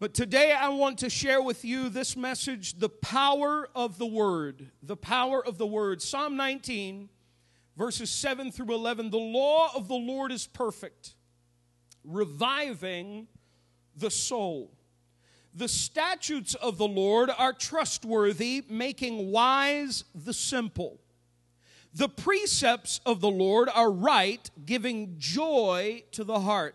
But today I want to share with you this message, the power of the Word. The power of the Word. Psalm 19, verses 7 through 11. The law of the Lord is perfect, reviving the soul. The statutes of the Lord are trustworthy, making wise the simple. The precepts of the Lord are right, giving joy to the heart.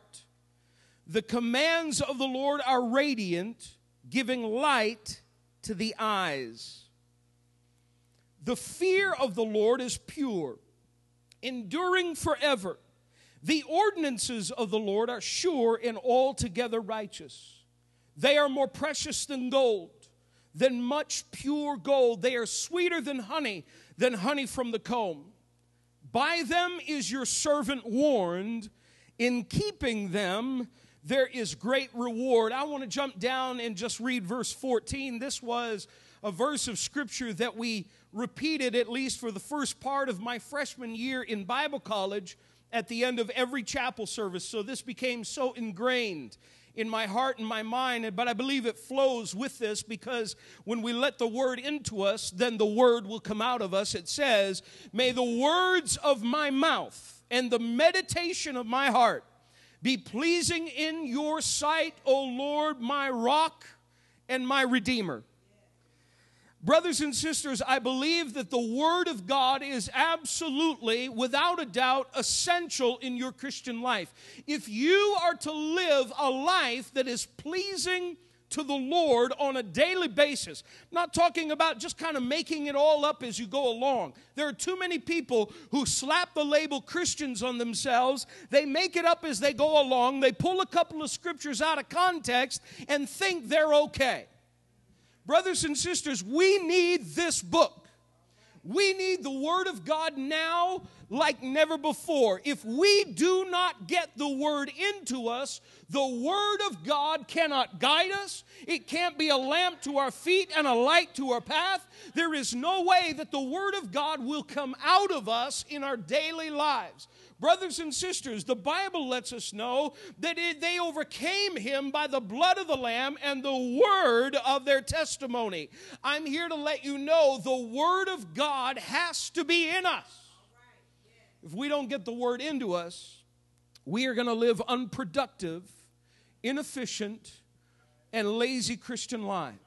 The commands of the Lord are radiant, giving light to the eyes. The fear of the Lord is pure, enduring forever. The ordinances of the Lord are sure and altogether righteous. They are more precious than gold, than much pure gold. They are sweeter than honey from the comb. By them is your servant warned. In keeping them, there is great reward. I want to jump down and just read verse 14. This was a verse of Scripture that we repeated, at least for the first part of my freshman year in Bible college, at the end of every chapel service. So this became so ingrained in my heart and my mind, but I believe it flows with this, because when we let the Word into us, then the Word will come out of us. It says, "May the words of my mouth and the meditation of my heart be pleasing in your sight, O Lord, my rock and my redeemer." Brothers and sisters, I believe that the Word of God is absolutely, without a doubt, essential in your Christian life. If you are to live a life that is pleasing to the Lord on a daily basis, I'm not talking about just kind of making it all up as you go along. There are too many people who slap the label Christians on themselves. They make it up as they go along. They pull a couple of scriptures out of context and think they're okay. Brothers and sisters, we need this book. We need the Word of God now like never before. If we do not get the Word into us, the Word of God cannot guide us. It can't be a lamp to our feet and a light to our path. There is no way that the Word of God will come out of us in our daily lives. Brothers and sisters, the Bible lets us know that they overcame him by the blood of the Lamb and the word of their testimony. I'm here to let you know the Word of God has to be in us. If we don't get the Word into us, we are going to live unproductive, inefficient, and lazy Christian lives.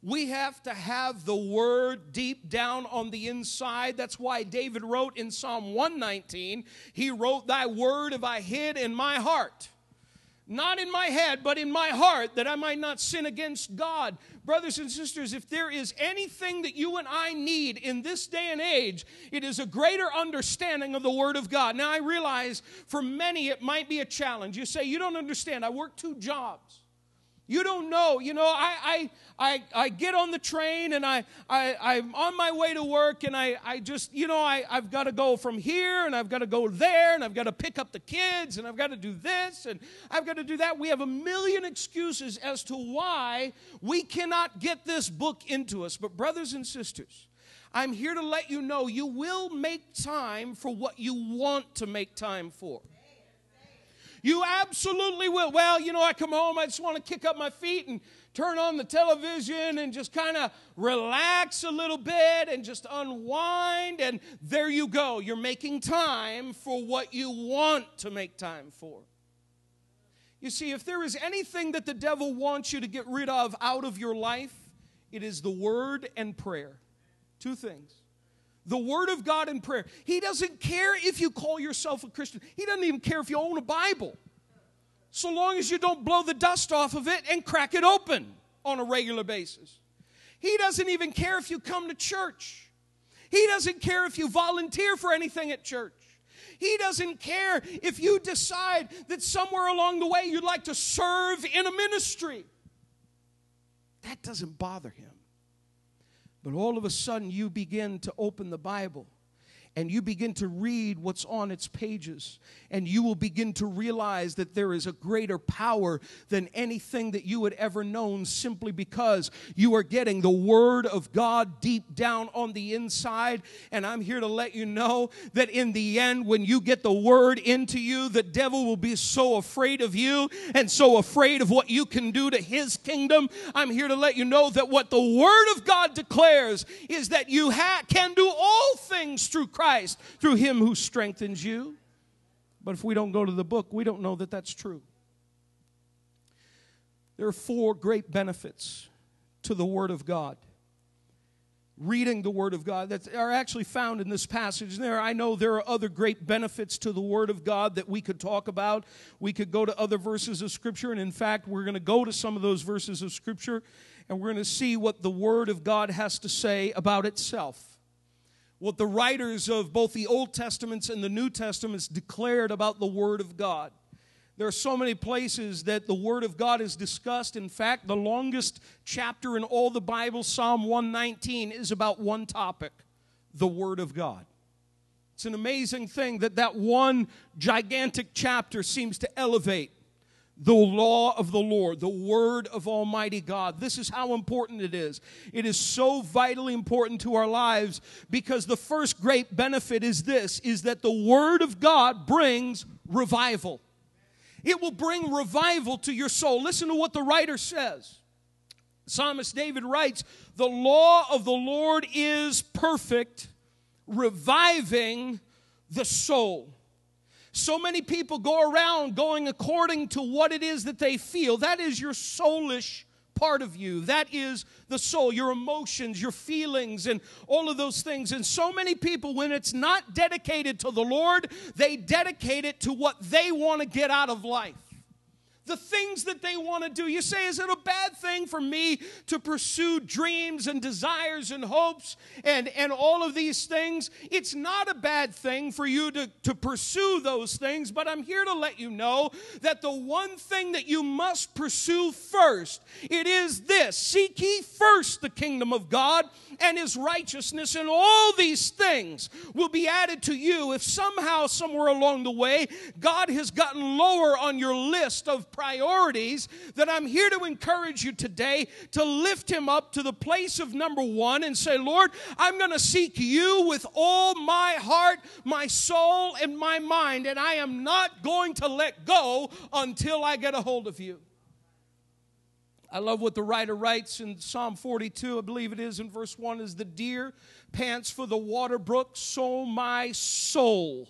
We have to have the Word deep down on the inside. That's why David wrote in Psalm 119, he wrote, "Thy word have I hid in my heart." Not in my head, but in my heart, that I might not sin against God. Brothers and sisters, if there is anything that you and I need in this day and age, it is a greater understanding of the Word of God. Now, I realize for many it might be a challenge. You say, "You don't understand. I work two jobs. You don't know. You know, I get on the train and I'm on my way to work and I just, you know, I've got to go from here and I've got to go there and I've got to pick up the kids and I've got to do this and I've got to do that." We have a million excuses as to why we cannot get this book into us. But brothers and sisters, I'm here to let you know you will make time for what you want to make time for. You absolutely will. "Well, you know, I come home, I just want to kick up my feet and turn on the television and just kind of relax a little bit and just unwind." And there you go. You're making time for what you want to make time for. You see, if there is anything that the devil wants you to get rid of out of your life, it is the Word and prayer. Two things. The Word of God and prayer. He doesn't care if you call yourself a Christian. He doesn't even care if you own a Bible, so long as you don't blow the dust off of it and crack it open on a regular basis. He doesn't even care if you come to church. He doesn't care if you volunteer for anything at church. He doesn't care if you decide that somewhere along the way you'd like to serve in a ministry. That doesn't bother him. But all of a sudden, you begin to open the Bible and you begin to read what's on its pages, and you will begin to realize that there is a greater power than anything that you had ever known, simply because you are getting the Word of God deep down on the inside. And I'm here to let you know that in the end, when you get the Word into you, the devil will be so afraid of you and so afraid of what you can do to his kingdom. I'm here to let you know that what the Word of God declares is that you can do all things through Christ. Through him who strengthens you. But if we don't go to the book, we don't know that that's true. There are four great benefits to the Word of God. Reading the Word of God that are actually found in this passage. And I know there are other great benefits to the Word of God that we could talk about. We could go to other verses of Scripture, and in fact, we're going to go to some of those verses of Scripture, and we're going to see what the Word of God has to say about itself. What the writers of both the Old Testaments and the New Testaments declared about the Word of God. There are so many places that the Word of God is discussed. In fact, the longest chapter in all the Bible, Psalm 119, is about one topic, the Word of God. It's an amazing thing that one gigantic chapter seems to elevate the law of the Lord, the Word of Almighty God. This is how important it is. It is so vitally important to our lives, because the first great benefit is this, is that the Word of God brings revival. It will bring revival to your soul. Listen to what the writer says. Psalmist David writes, "The law of the Lord is perfect, reviving the soul." So many people go around going according to what it is that they feel. That is your soulish part of you. That is the soul, your emotions, your feelings, and all of those things. And so many people, when it's not dedicated to the Lord, they dedicate it to what they want to get out of life. The things that they want to do. You say, is it a bad thing for me to pursue dreams and desires and hopes and all of these things? It's not a bad thing for you to pursue those things, but I'm here to let you know that the one thing that you must pursue first, it is this: seek ye first the kingdom of God and his righteousness, and all these things will be added to you. If somehow, somewhere along the way, God has gotten lower on your list of priorities, that I'm here to encourage you today to lift him up to the place of number one and say, Lord, I'm going to seek you with all my heart, my soul, and my mind, and I am not going to let go until I get a hold of you. I love what the writer writes in Psalm 42, I believe it is in verse 1, is the deer pants for the water brook, so my soul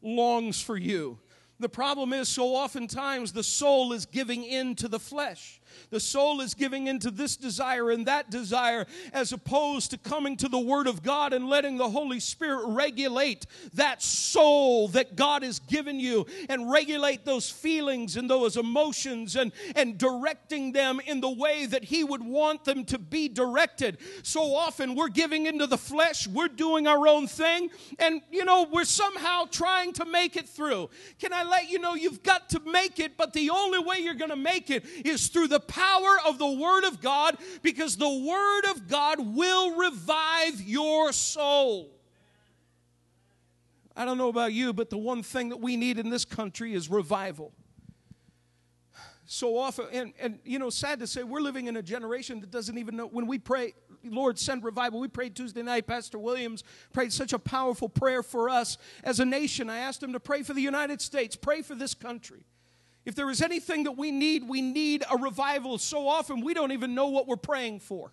longs for you. The problem is, so oftentimes the soul is giving in to the flesh. The soul is giving in to this desire and that desire, as opposed to coming to the Word of God and letting the Holy Spirit regulate that soul that God has given you, and regulate those feelings and those emotions, and directing them in the way that he would want them to be directed. So often we're giving into the flesh, we're doing our own thing, and you know, we're somehow trying to make it through. Can I let you know, you've got to make it, but the only way you're going to make it is through the power of the Word of God, because the Word of God will revive your soul. I don't know about you, but the one thing that we need in this country is revival. So often, and you know, sad to say, we're living in a generation that doesn't even know, when we pray, Lord, send revival. We prayed Tuesday night, Pastor Williams prayed such a powerful prayer for us as a nation. I asked him to pray for the United States, pray for this country. If there is anything that we need a revival. So often we don't even know what we're praying for,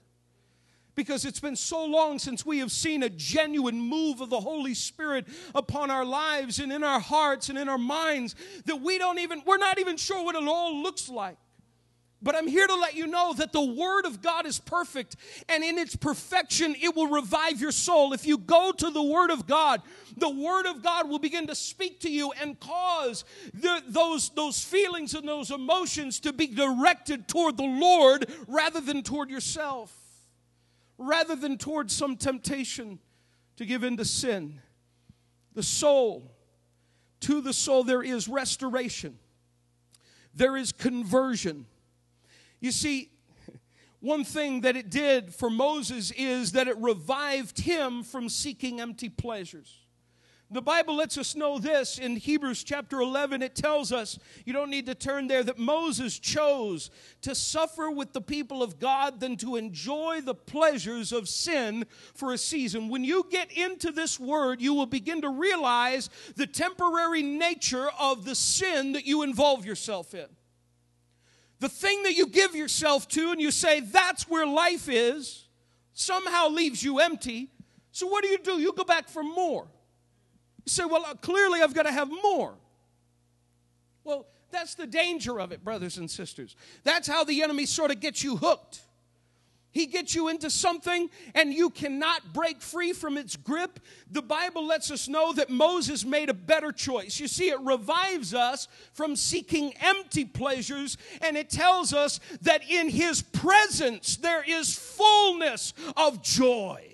because it's been so long since we have seen a genuine move of the Holy Spirit upon our lives and in our hearts and in our minds that we're not even sure what it all looks like. But I'm here to let you know that the Word of God is perfect, and in its perfection, it will revive your soul. If you go to the Word of God, the Word of God will begin to speak to you and cause those feelings and those emotions to be directed toward the Lord rather than toward yourself, rather than toward some temptation to give in to sin. To the soul, there is restoration. There is conversion. You see, one thing that it did for Moses is that it revived him from seeking empty pleasures. The Bible lets us know this. In Hebrews chapter 11, it tells us, you don't need to turn there, that Moses chose to suffer with the people of God than to enjoy the pleasures of sin for a season. When you get into this word, you will begin to realize the temporary nature of the sin that you involve yourself in. The thing that you give yourself to and you say, that's where life is, somehow leaves you empty. So what do? You go back for more. You say, well, clearly I've got to have more. Well, that's the danger of it, brothers and sisters. That's how the enemy sort of gets you hooked. He gets you into something and you cannot break free from its grip. The Bible lets us know that Moses made a better choice. You see, it revives us from seeking empty pleasures, and it tells us that in his presence there is fullness of joy.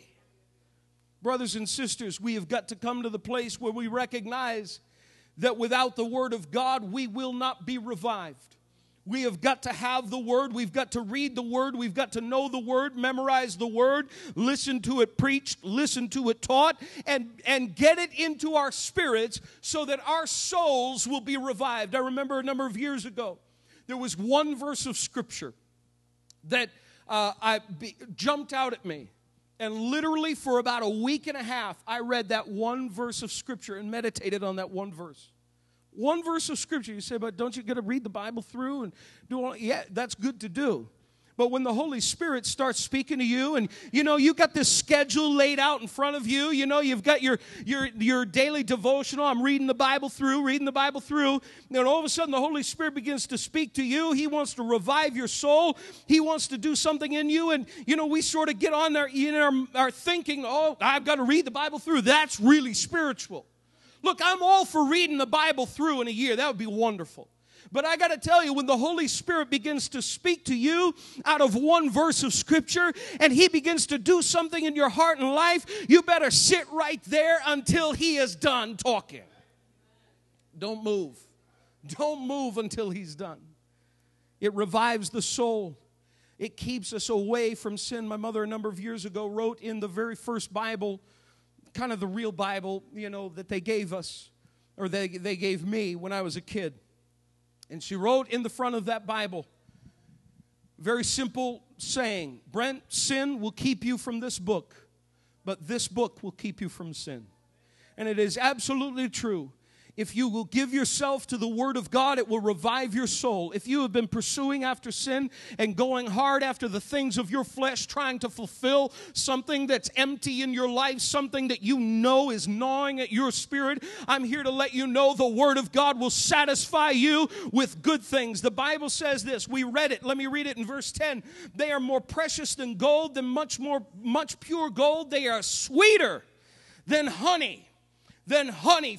Brothers and sisters, we have got to come to the place where we recognize that without the Word of God, we will not be revived. We have got to have the Word. We've got to read the Word. We've got to know the Word, memorize the Word, listen to it preached, listen to it taught, and get it into our spirits so that our souls will be revived. I remember a number of years ago, there was one verse of Scripture that jumped out at me. And literally for about a week and a half, I read that one verse of Scripture and meditated on that one verse. One verse of Scripture. You say, but don't you get to read the Bible through and do all? Yeah, that's good to do. But when the Holy Spirit starts speaking to you and, you know, you've got this schedule laid out in front of you. You know, you've got your daily devotional. I'm reading the Bible through, reading the Bible through. And all of a sudden the Holy Spirit begins to speak to you. He wants to revive your soul. He wants to do something in you. And, you know, we sort of get on there in our thinking, oh, I've got to read the Bible through. That's really spiritual. Look, I'm all for reading the Bible through in a year. That would be wonderful. But I got to tell you, when the Holy Spirit begins to speak to you out of one verse of Scripture, and He begins to do something in your heart and life, you better sit right there until He is done talking. Don't move. Don't move until He's done. It revives the soul. It keeps us away from sin. My mother, a number of years ago, wrote in the very first Bible, kind of the real Bible, you know, that they gave us, or they gave me when I was a kid. And she wrote in the front of that Bible, very simple saying, Brent, sin will keep you from this book, but this book will keep you from sin. And it is absolutely true. If you will give yourself to the Word of God, it will revive your soul. If you have been pursuing after sin and going hard after the things of your flesh, trying to fulfill something that's empty in your life, something that you know is gnawing at your spirit, I'm here to let you know the Word of God will satisfy you with good things. The Bible says this. We read it. Let me read it in verse 10. They are more precious than gold, than much pure gold. They are sweeter than honey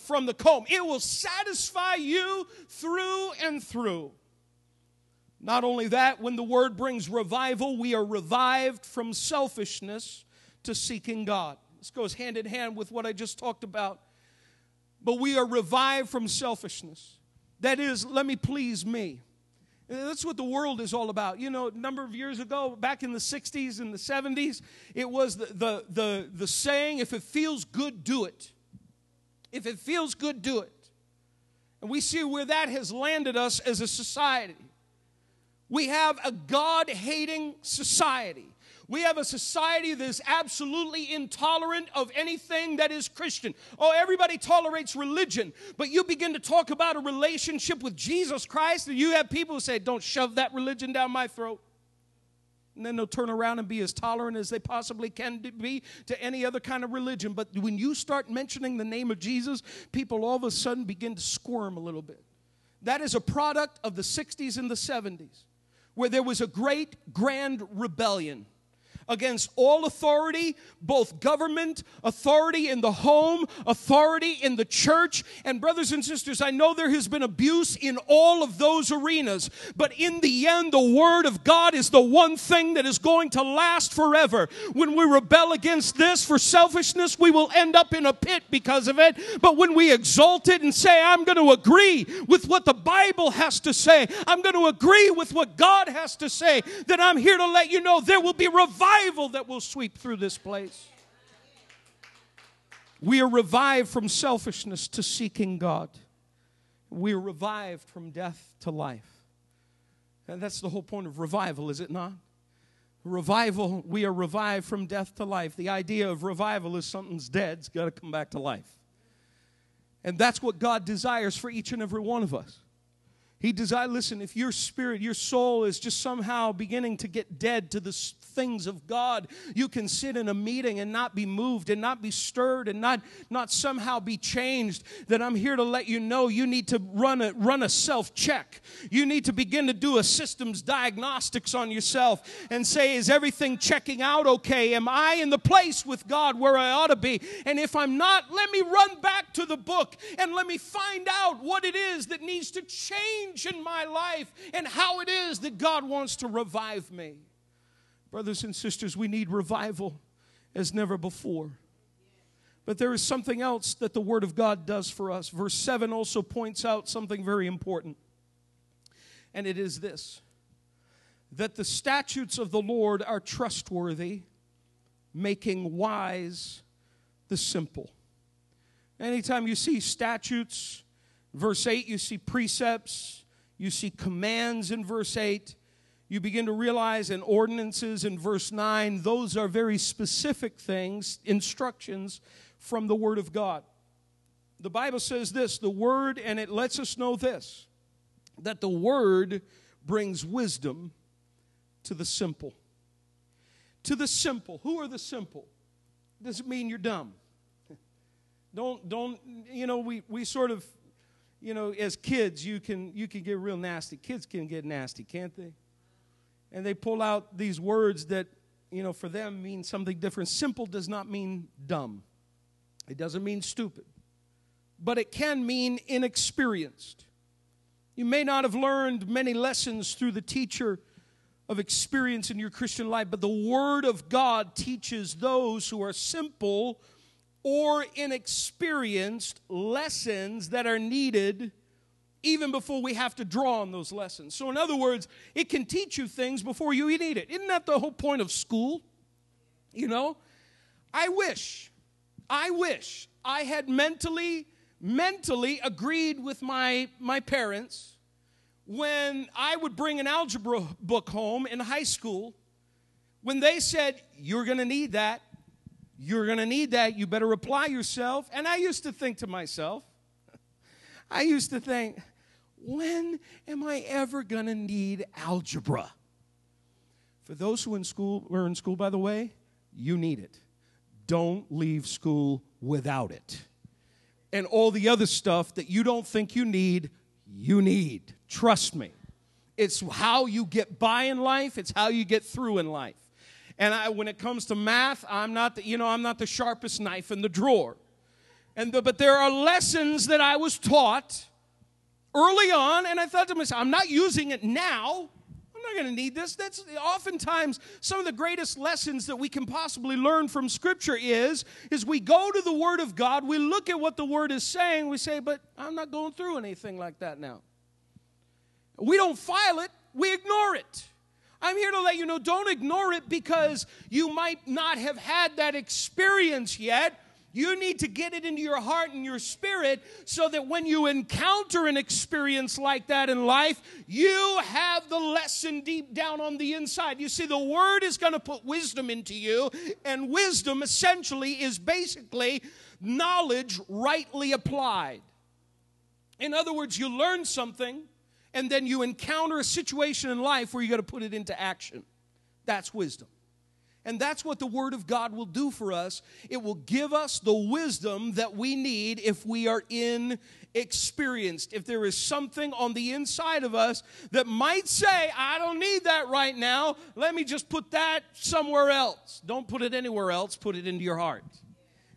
from the comb. It will satisfy you through and through. Not only that, when the Word brings revival, we are revived from selfishness to seeking God. This goes hand in hand with what I just talked about. But we are revived from selfishness. That is, let me please me. That's what the world is all about. You know, a number of years ago, back in the 60s and the 70s, it was the saying, if it feels good, do it. If it feels good, do it. And we see where that has landed us as a society. We have a God-hating society. We have a society that is absolutely intolerant of anything that is Christian. Oh, everybody tolerates religion, but you begin to talk about a relationship with Jesus Christ, and you have people who say, don't shove that religion down my throat. And then they'll turn around and be as tolerant as they possibly can be to any other kind of religion. But when you start mentioning the name of Jesus, people all of a sudden begin to squirm a little bit. That is a product of the 60s and the 70s, where there was a great grand rebellion against all authority, both government, authority in the home, authority in the church. And brothers and sisters, I know there has been abuse in all of those arenas, but in the end, the Word of God is the one thing that is going to last forever. When we rebel against this for selfishness, we will end up in a pit because of it. But when we exalt it and say, I'm going to agree with what the Bible has to say, I'm going to agree with what God has to say, then I'm here to let you know there will be revival that will sweep through this place. We are revived from selfishness to seeking God. We are revived from death to life. And that's the whole point of revival, is it not? Revival, we are revived from death to life. The idea of revival is something's dead, it's got to come back to life. And that's what God desires for each and every one of us. He desires, listen, if your spirit, your soul is just somehow beginning to get dead to the things of God, you can sit in a meeting and not be moved and not be stirred and not somehow be changed, then I'm here to let you know you need to run a self-check. You need to begin to do a systems diagnostics on yourself and say, is everything checking out okay? Am I in the place with God where I ought to be? And if I'm not, let me run back to the book and let me find out what it is that needs to change in my life and how it is that God wants to revive me. Brothers and sisters, we need revival as never before. But there is something else that the Word of God does for us. Verse 7 also points out something very important. And it is this, that the statutes of the Lord are trustworthy, making wise the simple. Anytime you see statutes, verse 8, you see precepts, you see commands in verse 8. You begin to realize, and ordinances in verse 9, those are very specific things, instructions from the Word of God. The Bible says this, the Word, and it lets us know this, that the Word brings wisdom to the simple. To the simple. Who are the simple? Doesn't mean you're dumb. Don't, you know, we sort of, you know, as kids, you can get real nasty. Kids can get nasty, can't they? And they pull out these words that, you know, for them mean something different. Simple does not mean dumb. It doesn't mean stupid. But it can mean inexperienced. You may not have learned many lessons through the teacher of experience in your Christian life, but the Word of God teaches those who are simple or inexperienced lessons that are needed even before we have to draw on those lessons. So in other words, it can teach you things before you need it. Isn't that the whole point of school? You know, I wish I had mentally agreed with my parents when I would bring an algebra book home in high school, when they said, you're going to need that. You're going to need that. You better apply yourself. And I used to think to myself, when am I ever going to need algebra? For those who were in school, by the way, you need it. Don't leave school without it. And all the other stuff that you don't think you need. Trust me. It's how you get by in life. It's how you get through in life. And when it comes to math, I'm not the sharpest knife in the drawer. But there are lessons that I was taught early on, and I thought to myself, I'm not using it now. I'm not going to need this. That's oftentimes some of the greatest lessons that we can possibly learn from Scripture is we go to the Word of God, we look at what the Word is saying, we say, but I'm not going through anything like that now. We don't file it, we ignore it. I'm here to let you know, don't ignore it because you might not have had that experience yet. You need to get it into your heart and your spirit so that when you encounter an experience like that in life, you have the lesson deep down on the inside. You see, the Word is going to put wisdom into you, and wisdom essentially is basically knowledge rightly applied. In other words, you learn something, and then you encounter a situation in life where you got to put it into action. That's wisdom. And that's what the Word of God will do for us. It will give us the wisdom that we need if we are inexperienced. If there is something on the inside of us that might say, I don't need that right now. Let me just put that somewhere else. Don't put it anywhere else. Put it into your heart.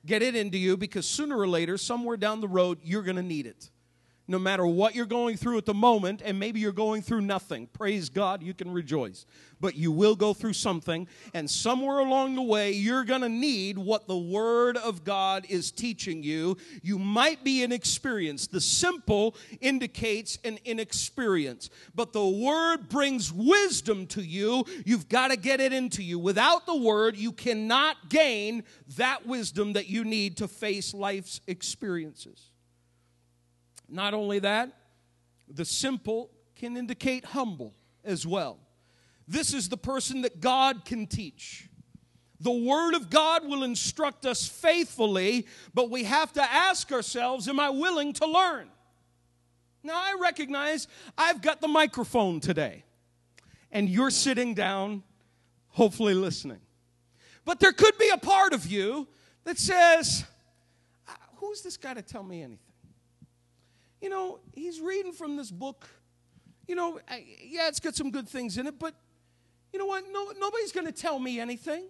Get it into you because sooner or later, somewhere down the road, you're going to need it. no matter what you're going through at the moment, and maybe you're going through nothing. Praise God, you can rejoice. But you will go through something, and somewhere along the way, you're going to need what the Word of God is teaching you. You might be inexperienced. The simple indicates an inexperience. But the Word brings wisdom to you. You've got to get it into you. Without the Word, you cannot gain that wisdom that you need to face life's experiences. Not only that, the simple can indicate humble as well. This is the person that God can teach. The Word of God will instruct us faithfully, but we have to ask ourselves, am I willing to learn? Now, I recognize I've got the microphone today, and you're sitting down, hopefully listening. But there could be a part of you that says, who's this guy to tell me anything? You know, he's reading from this book. You know, yeah, it's got some good things in it, but you know what? No, nobody's going to tell me anything.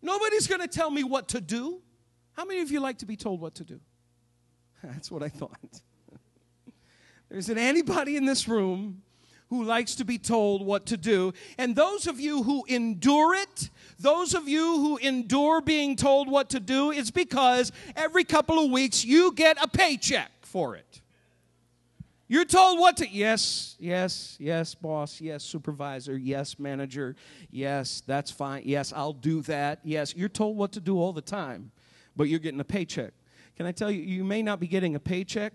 Nobody's going to tell me what to do. How many of you like to be told what to do? That's what I thought. There isn't anybody in this room who likes to be told what to do. And those of you who endure it, those of you who endure being told what to do, it's because every couple of weeks you get a paycheck for it. You're told what to, yes, yes, yes, boss, yes, supervisor, yes, manager, yes, that's fine, yes, I'll do that, yes. You're told what to do all the time, but you're getting a paycheck. Can I tell you, you may not be getting a paycheck,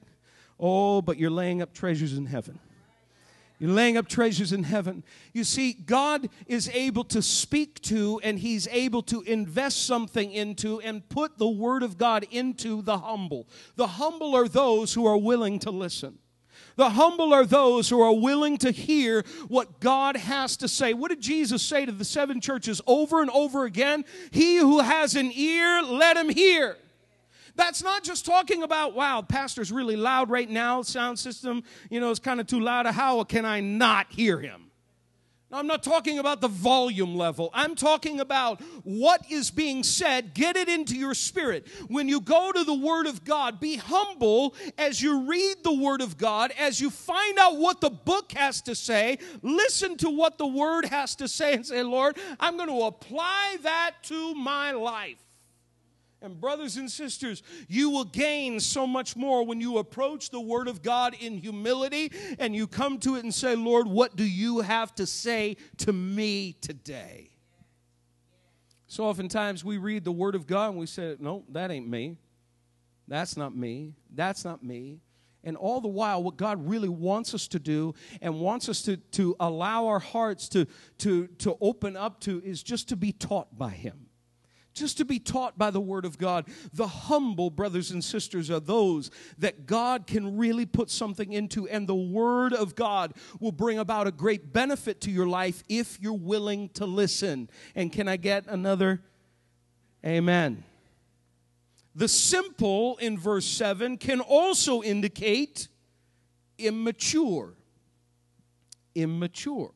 oh, but you're laying up treasures in heaven. You're laying up treasures in heaven. You see, God is able to speak to, and He's able to invest something into and put the Word of God into the humble. The humble are those who are willing to listen. The humble are those who are willing to hear what God has to say. What did Jesus say to the seven churches over and over again? He who has an ear, let him hear. That's not just talking about, wow, pastor's really loud right now, sound system, you know, it's kind of too loud. How can I not hear him? Now, I'm not talking about the volume level. I'm talking about what is being said. Get it into your spirit. When you go to the Word of God, be humble as you read the Word of God, as you find out what the book has to say. Listen to what the Word has to say and say, Lord, I'm going to apply that to my life. And brothers and sisters, you will gain so much more when you approach the Word of God in humility and you come to it and say, Lord, what do you have to say to me today? So oftentimes we read the Word of God and we say, no, that ain't me. That's not me. That's not me. And all the while, what God really wants us to do and wants us to allow our hearts to open up to is just to be taught by Him. Just to be taught by the Word of God. The humble brothers and sisters are those that God can really put something into, and the Word of God will bring about a great benefit to your life if you're willing to listen. And can I get another amen? The simple in verse 7 can also indicate immature. Immature.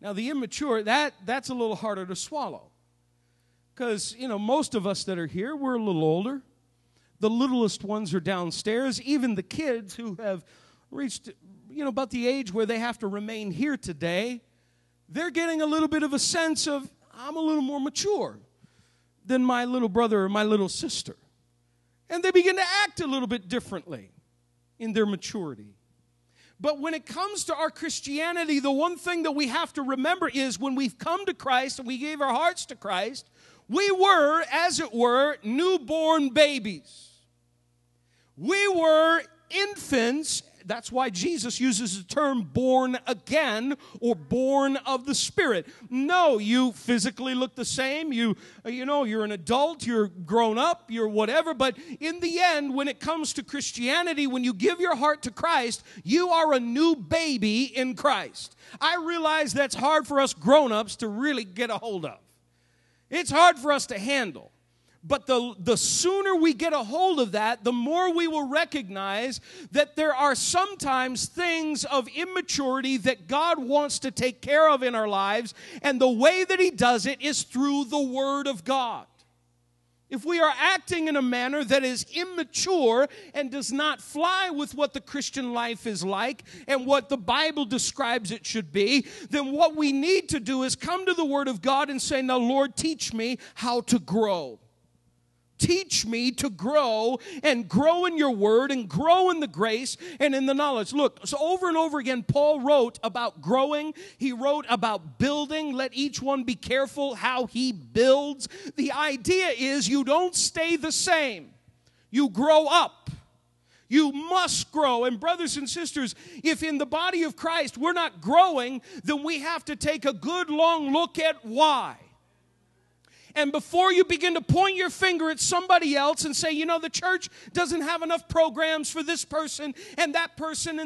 Now the immature, that's a little harder to swallow. Because, you know, most of us that are here, we're a little older. The littlest ones are downstairs. Even the kids who have reached, you know, about the age where they have to remain here today, they're getting a little bit of a sense of, I'm a little more mature than my little brother or my little sister. And they begin to act a little bit differently in their maturity. But when it comes to our Christianity, the one thing that we have to remember is when we've come to Christ and we gave our hearts to Christ, we were, as it were, newborn babies. We were infants. That's why Jesus uses the term born again or born of the Spirit. No, you physically look the same. You know, you're an adult, you're grown up, you're whatever. But in the end, when it comes to Christianity, when you give your heart to Christ, you are a new baby in Christ. I realize that's hard for us grown-ups to really get a hold of. It's hard for us to handle. But the sooner we get a hold of that, the more we will recognize that there are sometimes things of immaturity that God wants to take care of in our lives, and the way that He does it is through the Word of God. if we are acting in a manner that is immature and does not fly with what the Christian life is like and what the Bible describes it should be, then what we need to do is come to the Word of God and say, now, Lord, teach me how to grow. Teach me to grow and grow in your word and grow in the grace and in the knowledge. Look, so over and over again, Paul wrote about growing. He wrote about building. Let each one be careful how he builds. The idea is you don't stay the same. You grow up. You must grow. And brothers and sisters, if in the body of Christ we're not growing, then we have to take a good long look at why. And before you begin to point your finger at somebody else and say, you know, the church doesn't have enough programs for this person and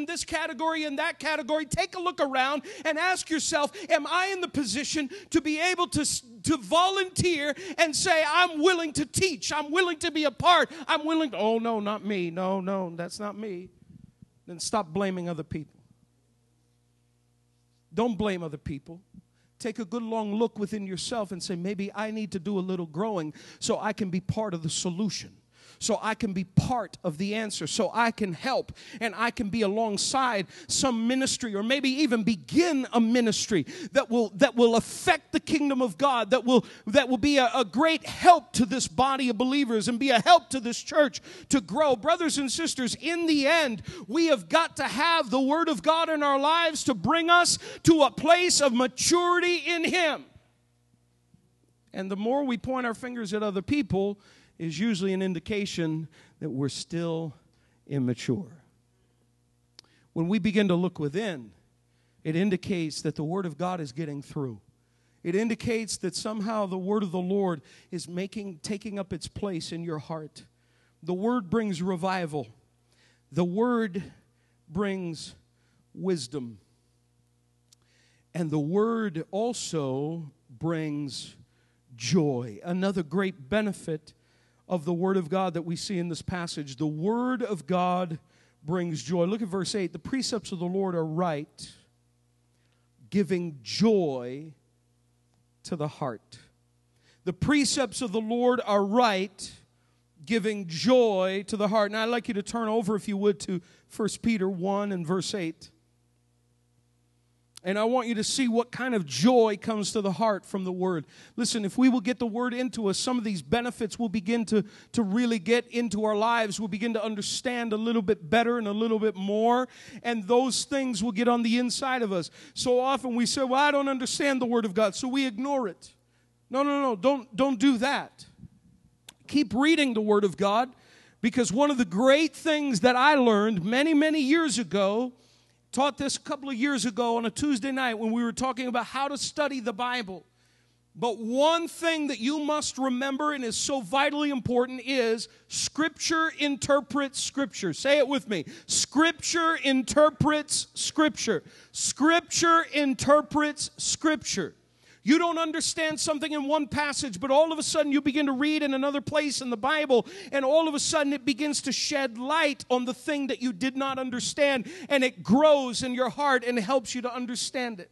this category and that category, take a look around and ask yourself, am I in the position to be able to volunteer and say, I'm willing to teach, I'm willing to be a part, I'm willing to, oh, no, not me, no, that's not me. Then stop blaming other people. Don't blame other people. Take a good long look within yourself and say, maybe I need to do a little growing so I can be part of the solution, so I can be part of the answer, so I can help and I can be alongside some ministry or maybe even begin a ministry that will affect the kingdom of God, that will be a great help to this body of believers and be a help to this church to grow. Brothers and sisters, in the end, we have got to have the Word of God in our lives to bring us to a place of maturity in Him. And the more we point our fingers at other people, is usually an indication that we're still immature. When we begin to look within, it indicates that the Word of God is getting through. It indicates that somehow the Word of the Lord is taking up its place in your heart. The Word brings revival. The Word brings wisdom. And the Word also brings joy. Another great benefit of the Word of God that we see in this passage. The Word of God brings joy. Look at verse 8. The precepts of the Lord are right, giving joy to the heart. The precepts of the Lord are right, giving joy to the heart. And I'd like you to turn over, if you would, to 1 Peter 1 and verse 8. And I want you to see what kind of joy comes to the heart from the Word. Listen, if we will get the Word into us, some of these benefits will begin to really get into our lives. We'll begin to understand a little bit better and a little bit more. And those things will get on the inside of us. So often we say, well, I don't understand the Word of God, so we ignore it. No, don't do that. Keep reading the Word of God, because one of the great things that I learned many, many years ago, taught this a couple of years ago on a Tuesday night when we were talking about how to study the Bible. But one thing that you must remember and is so vitally important is Scripture interprets Scripture. Say it with me. Scripture interprets Scripture. Scripture interprets Scripture. You don't understand something in one passage, but all of a sudden you begin to read in another place in the Bible, and all of a sudden it begins to shed light on the thing that you did not understand, and it grows in your heart and helps you to understand it.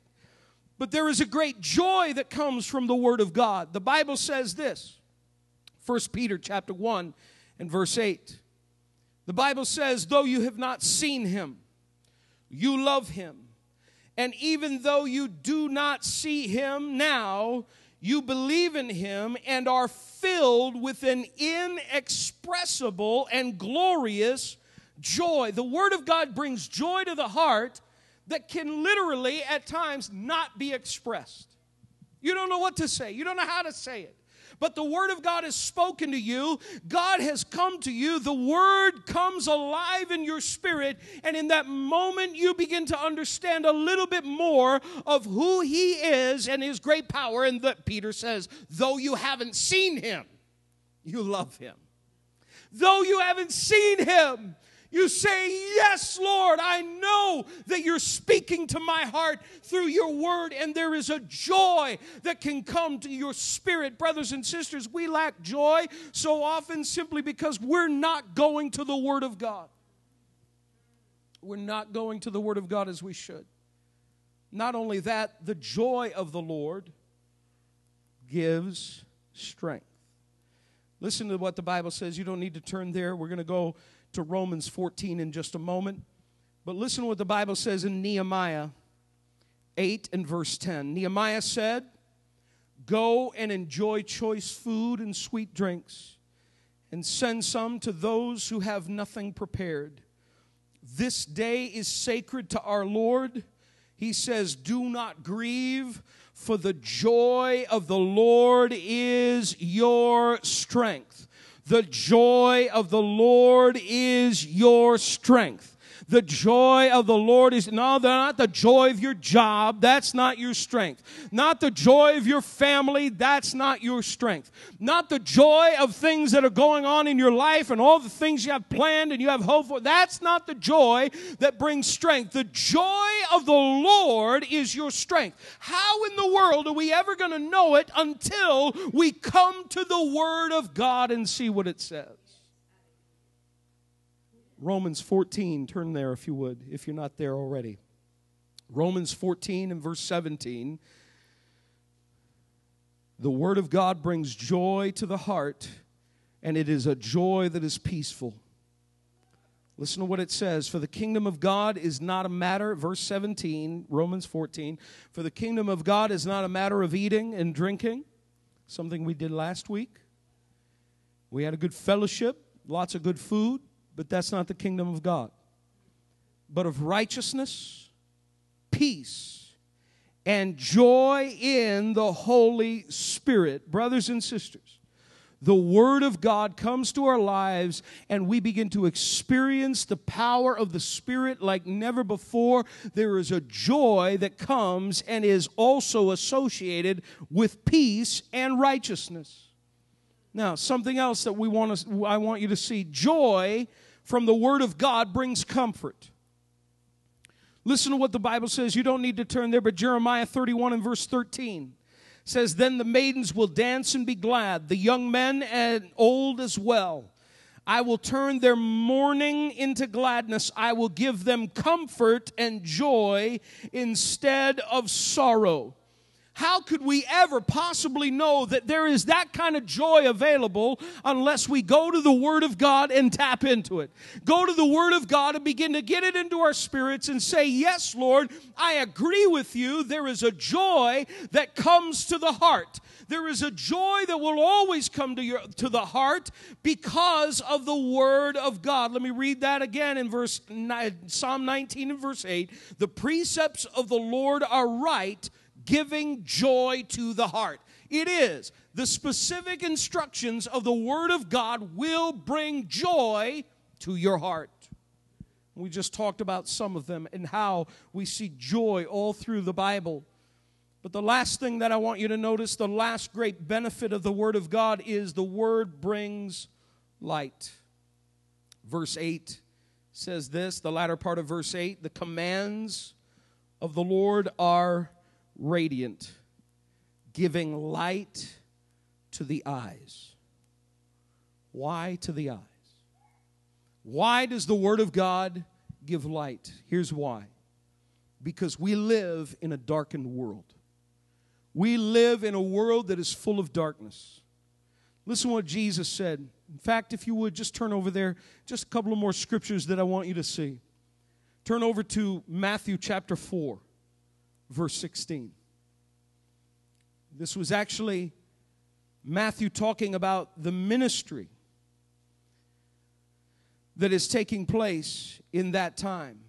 But there is a great joy that comes from the Word of God. The Bible says this, 1 Peter chapter 1 and verse 8. The Bible says, though you have not seen Him, you love Him. And even though you do not see Him now, you believe in Him and are filled with an inexpressible and glorious joy. The Word of God brings joy to the heart that can literally at times not be expressed. You don't know what to say. You don't know how to say it. But the Word of God has spoken to you. God has come to you. The Word comes alive in your spirit. And in that moment, you begin to understand a little bit more of who He is and His great power. And that Peter says, though you haven't seen Him, you love Him. Though you haven't seen Him, you say, yes, Lord, I know that you're speaking to my heart through your word, and there is a joy that can come to your spirit. Brothers and sisters, we lack joy so often simply because we're not going to the Word of God. We're not going to the Word of God as we should. Not only that, the joy of the Lord gives strength. Listen to what the Bible says. You don't need to turn there. We're going to go to Romans 14 in just a moment. But listen to what the Bible says in Nehemiah 8 and verse 10. Nehemiah said, "Go and enjoy choice food and sweet drinks, and send some to those who have nothing prepared. This day is sacred to our Lord." He says, "Do not grieve, for the joy of the Lord is your strength." The joy of the Lord is your strength. The joy of the Lord is, no, not the joy of your job. That's not your strength. Not the joy of your family. That's not your strength. Not the joy of things that are going on in your life and all the things you have planned and you have hope for. That's not the joy that brings strength. The joy of the Lord is your strength. How in the world are we ever going to know it until we come to the Word of God and see what it says? Romans 14, turn there if you would, if you're not there already. Romans 14 and verse 17. The Word of God brings joy to the heart, and it is a joy that is peaceful. Listen to what it says. For the kingdom of God is not a matter, verse 17, Romans 14. For the kingdom of God is not a matter of eating and drinking, something we did last week. We had a good fellowship, lots of good food. But that's not the kingdom of God. But of righteousness, peace, and joy in the Holy Spirit. Brothers and sisters, the Word of God comes to our lives and we begin to experience the power of the Spirit like never before. There is a joy that comes and is also associated with peace and righteousness. Now, something else that I want you to see. Joy from the Word of God brings comfort. Listen to what the Bible says. You don't need to turn there, but Jeremiah 31 and verse 13 says, "Then the maidens will dance and be glad, the young men and old as well. I will turn their mourning into gladness. I will give them comfort and joy instead of sorrow." How could we ever possibly know that there is that kind of joy available unless we go to the Word of God and tap into it? Go to the Word of God and begin to get it into our spirits and say, "Yes, Lord, I agree with you. There is a joy that comes to the heart. There is a joy that will always come to the heart because of the Word of God." Let me read that again in Psalm 19 and verse 8. "The precepts of the Lord are right, giving joy to the heart." It is. The specific instructions of the Word of God will bring joy to your heart. We just talked about some of them and how we see joy all through the Bible. But the last thing that I want you to notice, the last great benefit of the Word of God is the Word brings light. Verse 8 says this, the latter part of verse 8, "The commands of the Lord are radiant, giving light to the eyes." Why to the eyes? Why does the Word of God give light? Here's why. Because we live in a darkened world. We live in a world that is full of darkness. Listen to what Jesus said. In fact, if you would, just turn over there. Just a couple of more scriptures that I want you to see. Turn over to Matthew chapter 4. Verse 16. This was actually Matthew talking about the ministry that is taking place in that time.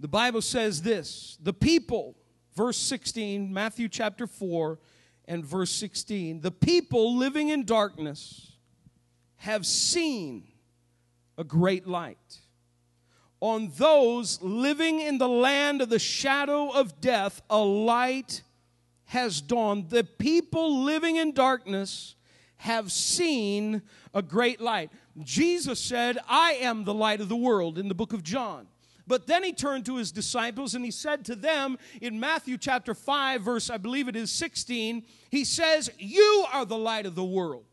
The Bible says this, "The people," verse 16, Matthew chapter 4 and verse 16, "The people living in darkness have seen a great light. On those living in the land of the shadow of death, a light has dawned." The people living in darkness have seen a great light. Jesus said, "I am the light of the world," in the book of John. But then he turned to his disciples and he said to them in Matthew chapter 5, verse, I believe it is 16, he says, "You are the light of the world."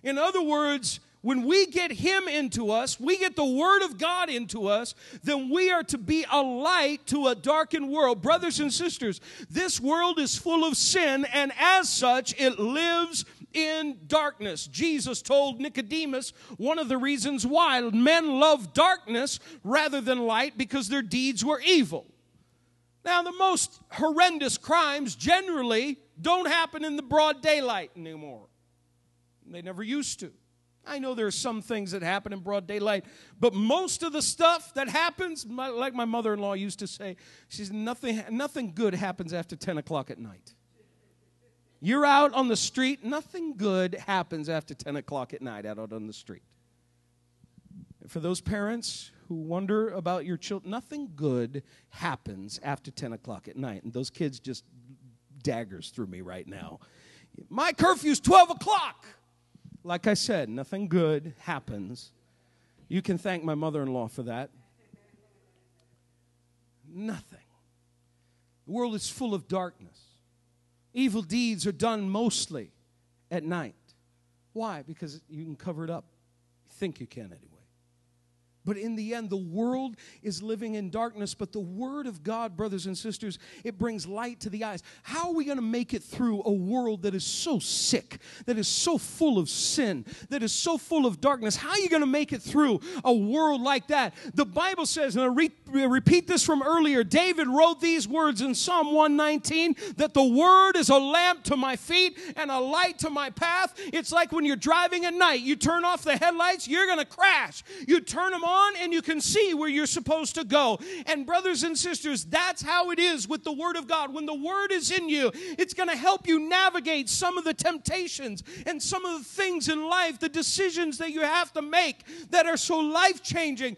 In other words, When we get Him into us, we get the Word of God into us, then we are to be a light to a darkened world. Brothers and sisters, this world is full of sin, and as such, it lives in darkness. Jesus told Nicodemus one of the reasons why men love darkness rather than light, because their deeds were evil. Now, the most horrendous crimes generally don't happen in the broad daylight anymore. They never used to. I know there are some things that happen in broad daylight, but most of the stuff that happens, like my mother-in-law used to say, she says, nothing good happens after 10 o'clock at night. You're out on the street, nothing good happens after 10 o'clock at night out on the street. For those parents who wonder about your children, nothing good happens after 10 o'clock at night. And those kids just daggers through me right now. My curfew's 12 o'clock. Like I said, nothing good happens. You can thank my mother-in-law for that. Nothing. The world is full of darkness. Evil deeds are done mostly at night. Why? Because you can cover it up. You think you can anyway. But in the end, the world is living in darkness. But the Word of God, brothers and sisters, it brings light to the eyes. How are we going to make it through a world that is so sick, that is so full of sin, that is so full of darkness? How are you going to make it through a world like that? The Bible says, and I repeat this from earlier, David wrote these words in Psalm 119, that the Word is a lamp to my feet and a light to my path. It's like when you're driving at night. You turn off the headlights, you're going to crash. You turn them on, and you can see where you're supposed to go. And brothers and sisters, that's how it is with the Word of God. When the Word is in you, it's going to help you navigate some of the temptations and some of the things in life, the decisions that you have to make that are so life-changing.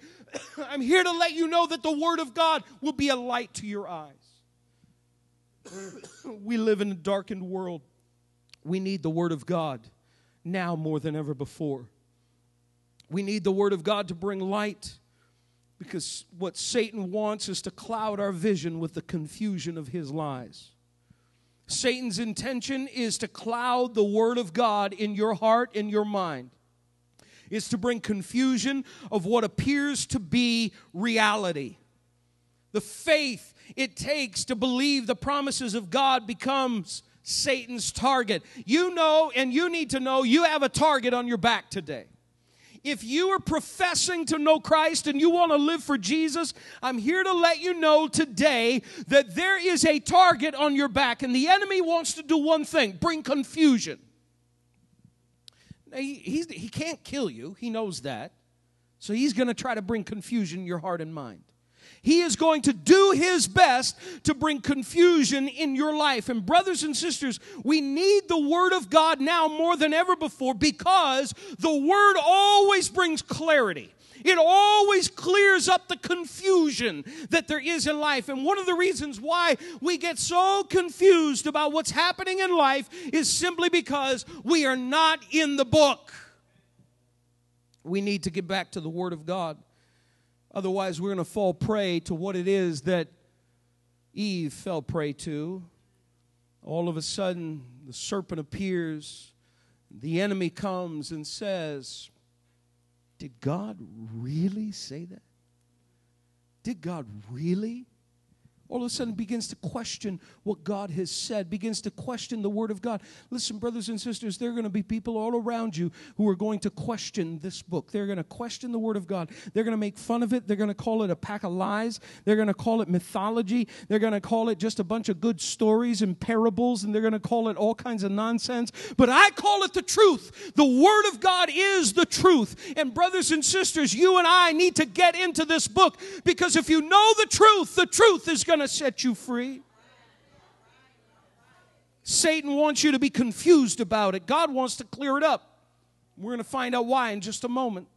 I'm here to let you know that the Word of God will be a light to your eyes. We live in a darkened world. We need the Word of God now more than ever before. We need the Word of God to bring light, because what Satan wants is to cloud our vision with the confusion of his lies. Satan's intention is to cloud the Word of God in your heart, in your mind. It's to bring confusion of what appears to be reality. The faith it takes to believe the promises of God becomes Satan's target. You know, and you need to know, you have a target on your back today. If you are professing to know Christ and you want to live for Jesus, I'm here to let you know today that there is a target on your back, and the enemy wants to do one thing: bring confusion. Now, he can't kill you. He knows that. So he's going to try to bring confusion in your heart and mind. He is going to do his best to bring confusion in your life. And brothers and sisters, we need the Word of God now more than ever before, because the Word always brings clarity. It always clears up the confusion that there is in life. And one of the reasons why we get so confused about what's happening in life is simply because we are not in the book. We need to get back to the Word of God. Otherwise, we're going to fall prey to what it is that Eve fell prey to. All of a sudden, the serpent appears. The enemy comes and says, "Did God really say that? Did God really?" All of a sudden begins to question what God has said, begins to question the Word of God. Listen, brothers and sisters, there are going to be people all around you who are going to question this book. They're going to question the Word of God. They're going to make fun of it. They're going to call it a pack of lies. They're going to call it mythology. They're going to call it just a bunch of good stories and parables, and they're going to call it all kinds of nonsense. But I call it the truth. The Word of God is the truth. And brothers and sisters, you and I need to get into this book, because if you know the truth is going to set you free. Satan wants you to be confused about it. God wants to clear it up. We're going to find out why in just a moment.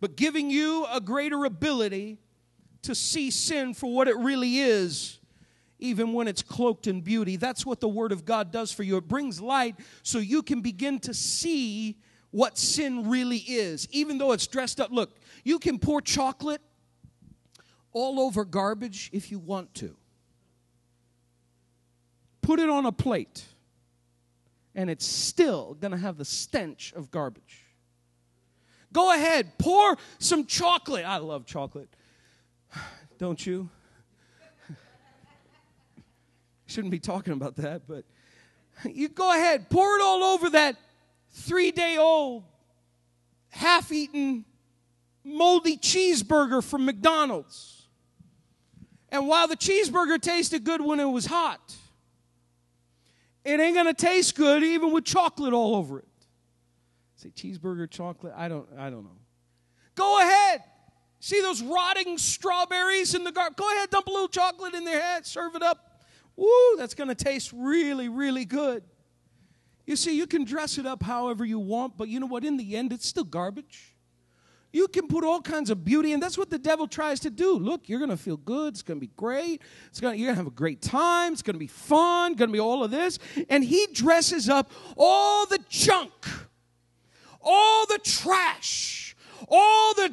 But giving you a greater ability to see sin for what it really is, even when it's cloaked in beauty. That's what the Word of God does for you. It brings light so you can begin to see what sin really is, even though it's dressed up. Look, you can pour chocolate all over garbage if you want to. Put it on a plate, and it's still going to have the stench of garbage. Go ahead, pour some chocolate. I love chocolate. Don't you? Shouldn't be talking about that, but you go ahead, pour it all over that 3-day-old, half-eaten, moldy cheeseburger from McDonald's. And while the cheeseburger tasted good when it was hot, it ain't going to taste good even with chocolate all over it. Say cheeseburger, chocolate, I don't know. Go ahead. See those rotting strawberries in the garden? Go ahead, dump a little chocolate in their head, serve it up. Woo, that's going to taste really, really good. You see, you can dress it up however you want, but you know what? In the end, it's still garbage. You can put all kinds of beauty, and that's what the devil tries to do. Look, you're going to feel good. It's going to be great. You're going to have a great time. It's going to be fun. It's going to be all of this. And he dresses up all the junk, all the trash, all the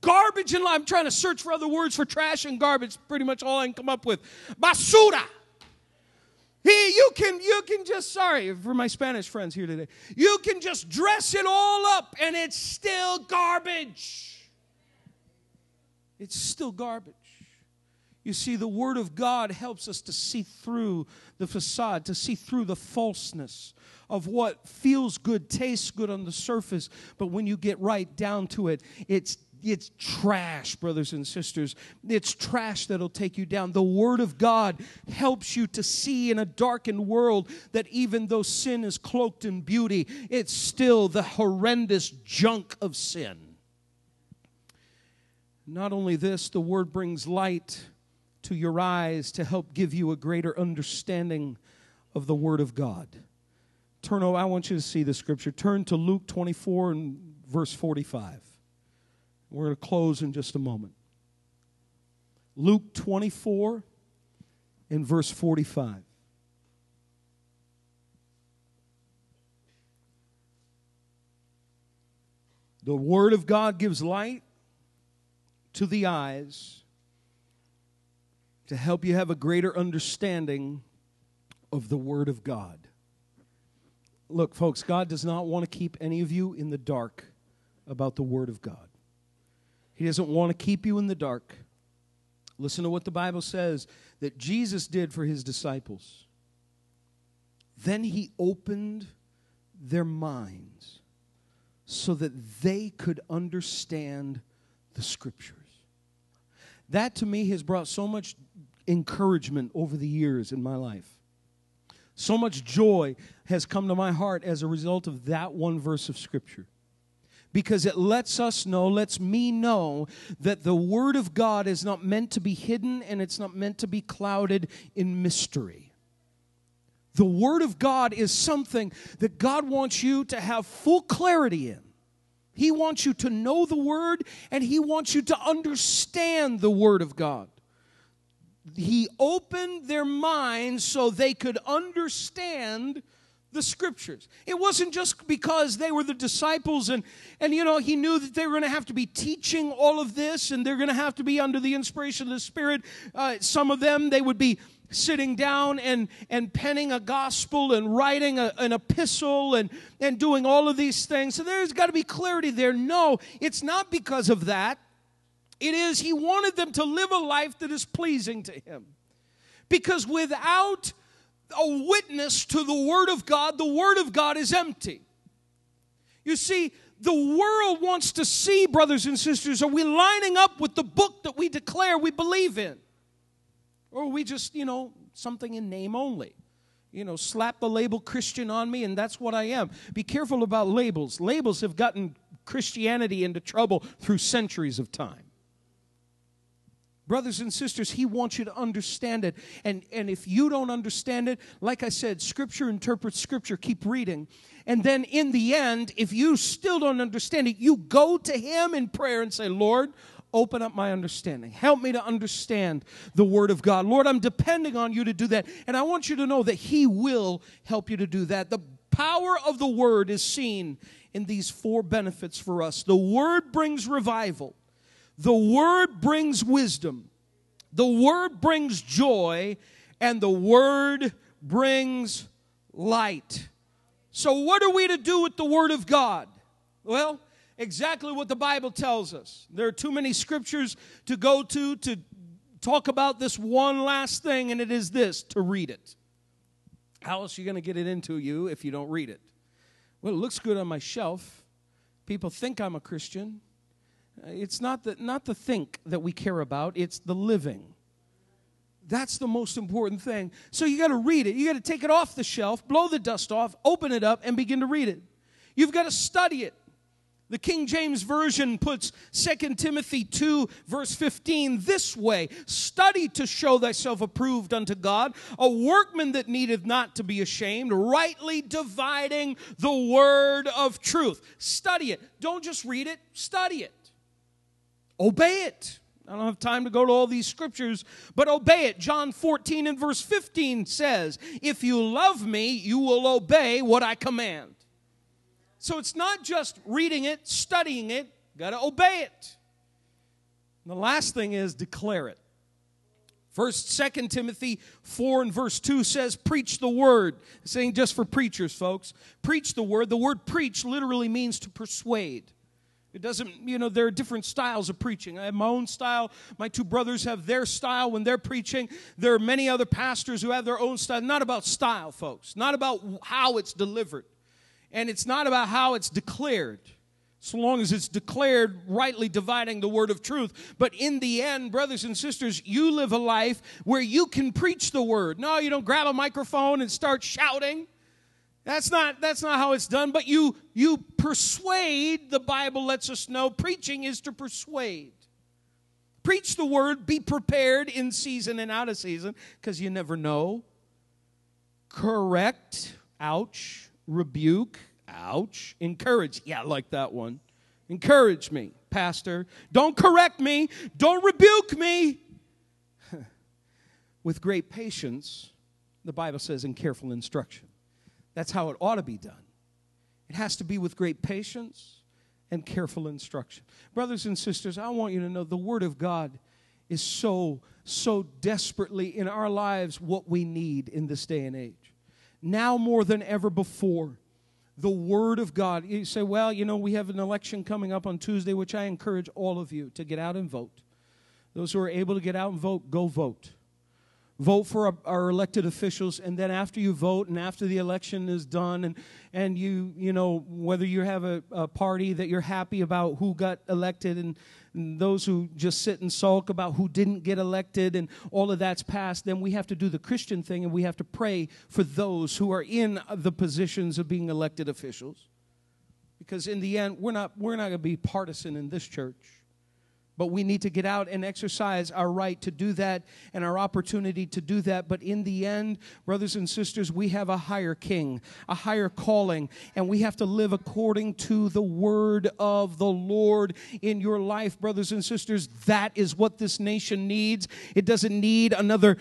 garbage in life. I'm trying to search for other words for trash and garbage. Pretty much all I can come up with. Basura. You can just, sorry for my Spanish friends here today, you can just dress it all up and it's still garbage. It's still garbage. You see, the Word of God helps us to see through the facade, to see through the falseness of what feels good, tastes good on the surface, but when you get right down to it, it's trash, brothers and sisters. It's trash that'll take you down. The Word of God helps you to see in a darkened world that even though sin is cloaked in beauty, it's still the horrendous junk of sin. Not only this, the Word brings light to your eyes to help give you a greater understanding of the Word of God. Turn, oh, I want you to see the Scripture. Turn to Luke 24 and verse 45. We're going to close in just a moment. Luke 24 and verse 45. The Word of God gives light to the eyes to help you have a greater understanding of the Word of God. Look, folks, God does not want to keep any of you in the dark about the Word of God. He doesn't want to keep you in the dark. Listen to what the Bible says that Jesus did for his disciples. Then he opened their minds so that they could understand the Scriptures. That to me has brought so much encouragement over the years in my life. So much joy has come to my heart as a result of that one verse of Scripture. Because it lets me know that the Word of God is not meant to be hidden and it's not meant to be clouded in mystery. The Word of God is something that God wants you to have full clarity in. He wants you to know the Word and He wants you to understand the Word of God. He opened their minds so they could understand the Scriptures. It wasn't just because they were the disciples and you know, he knew that they were going to have to be teaching all of this and they're going to have to be under the inspiration of the Spirit. Some of them, they would be sitting down and penning a gospel and writing an epistle and doing all of these things. So there's got to be clarity there. No, it's not because of that. It is he wanted them to live a life that is pleasing to him. Because without a witness to the Word of God, the Word of God is empty. You see, the world wants to see, brothers and sisters, are we lining up with the book that we declare we believe in? Or are we just, you know, something in name only? You know, slap the label Christian on me and that's what I am. Be careful about labels. Labels have gotten Christianity into trouble through centuries of time. Brothers and sisters, he wants you to understand it. And if you don't understand it, like I said, Scripture interprets Scripture. Keep reading. And then in the end, if you still don't understand it, you go to him in prayer and say, Lord, open up my understanding. Help me to understand the Word of God. Lord, I'm depending on you to do that. And I want you to know that he will help you to do that. The power of the Word is seen in these 4 benefits for us. The Word brings revival. The Word brings wisdom, the Word brings joy, and the Word brings light. So what are we to do with the Word of God? Well, exactly what the Bible tells us. There are too many scriptures to go to talk about this one last thing, and it is this, to read it. How else are you going to get it into you if you don't read it? Well, it looks good on my shelf. People think I'm a Christian. It's not the think that we care about. It's the living. That's the most important thing. So you got to read it. You got to take it off the shelf, blow the dust off, open it up, and begin to read it. You've got to study it. The King James Version puts 2 Timothy 2, verse 15, this way. Study to show thyself approved unto God, a workman that needeth not to be ashamed, rightly dividing the word of truth. Study it. Don't just read it. Study it. Obey it. I don't have time to go to all these scriptures, but obey it. John 14 and verse 15 says, if you love me, you will obey what I command. So it's not just reading it, studying it, you've got to obey it. And the last thing is declare it. 2 Timothy 4 and verse 2 says, preach the word. It's saying just for preachers, folks. Preach the word. The word preach literally means to persuade. It doesn't, there are different styles of preaching. I have my own style. My two brothers have their style when they're preaching. There are many other pastors who have their own style. Not about style, folks. Not about how it's delivered. And it's not about how it's declared. So long as it's declared, rightly dividing the word of truth. But in the end, brothers and sisters, you live a life where you can preach the word. No, you don't grab a microphone and start shouting. That's not how it's done, but you persuade, the Bible lets us know, preaching is to persuade. Preach the word, be prepared in season and out of season, because you never know. Correct, ouch, rebuke, ouch, encourage, yeah, I like that one. Encourage me, pastor. Don't correct me, don't rebuke me. With great patience, the Bible says, in careful instruction. That's how it ought to be done. It has to be with great patience and careful instruction. Brothers and sisters, I want you to know the Word of God is so desperately in our lives what we need in this day and age. Now more than ever before, the Word of God. You say, well, we have an election coming up on Tuesday, which I encourage all of you to get out and vote. Those who are able to get out and vote, go vote. Vote for our elected officials, and then after you vote and after the election is done and whether you have a party that you're happy about who got elected and those who just sit and sulk about who didn't get elected and all of that's passed, then we have to do the Christian thing and we have to pray for those who are in the positions of being elected officials. Because in the end, we're not going to be partisan in this church. But we need to get out and exercise our right to do that and our opportunity to do that. But in the end, brothers and sisters, we have a higher king, a higher calling, and we have to live according to the word of the Lord in your life, brothers and sisters. That is what this nation needs. It doesn't need another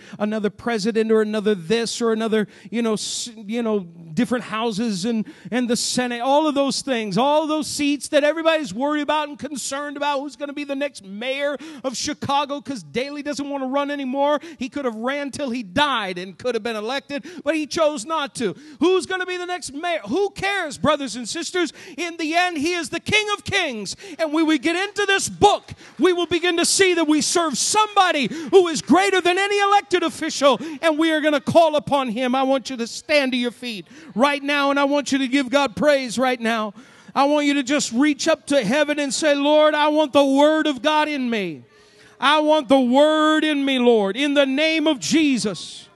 president or another this or another, different houses and the Senate, all of those things, all of those seats that everybody's worried about and concerned about who's going to be the next mayor of Chicago, because Daley doesn't want to run anymore. He could have ran till he died and could have been elected, but he chose not to. Who's going to be the next mayor? Who cares, brothers and sisters? In the end, he is the King of Kings. And when we get into this book, we will begin to see that we serve somebody who is greater than any elected official, and we are going to call upon him. I want you to stand to your feet right now, and I want you to give God praise right now. I want you to just reach up to heaven and say, Lord, I want the word of God in me. I want the word in me, Lord, in the name of Jesus.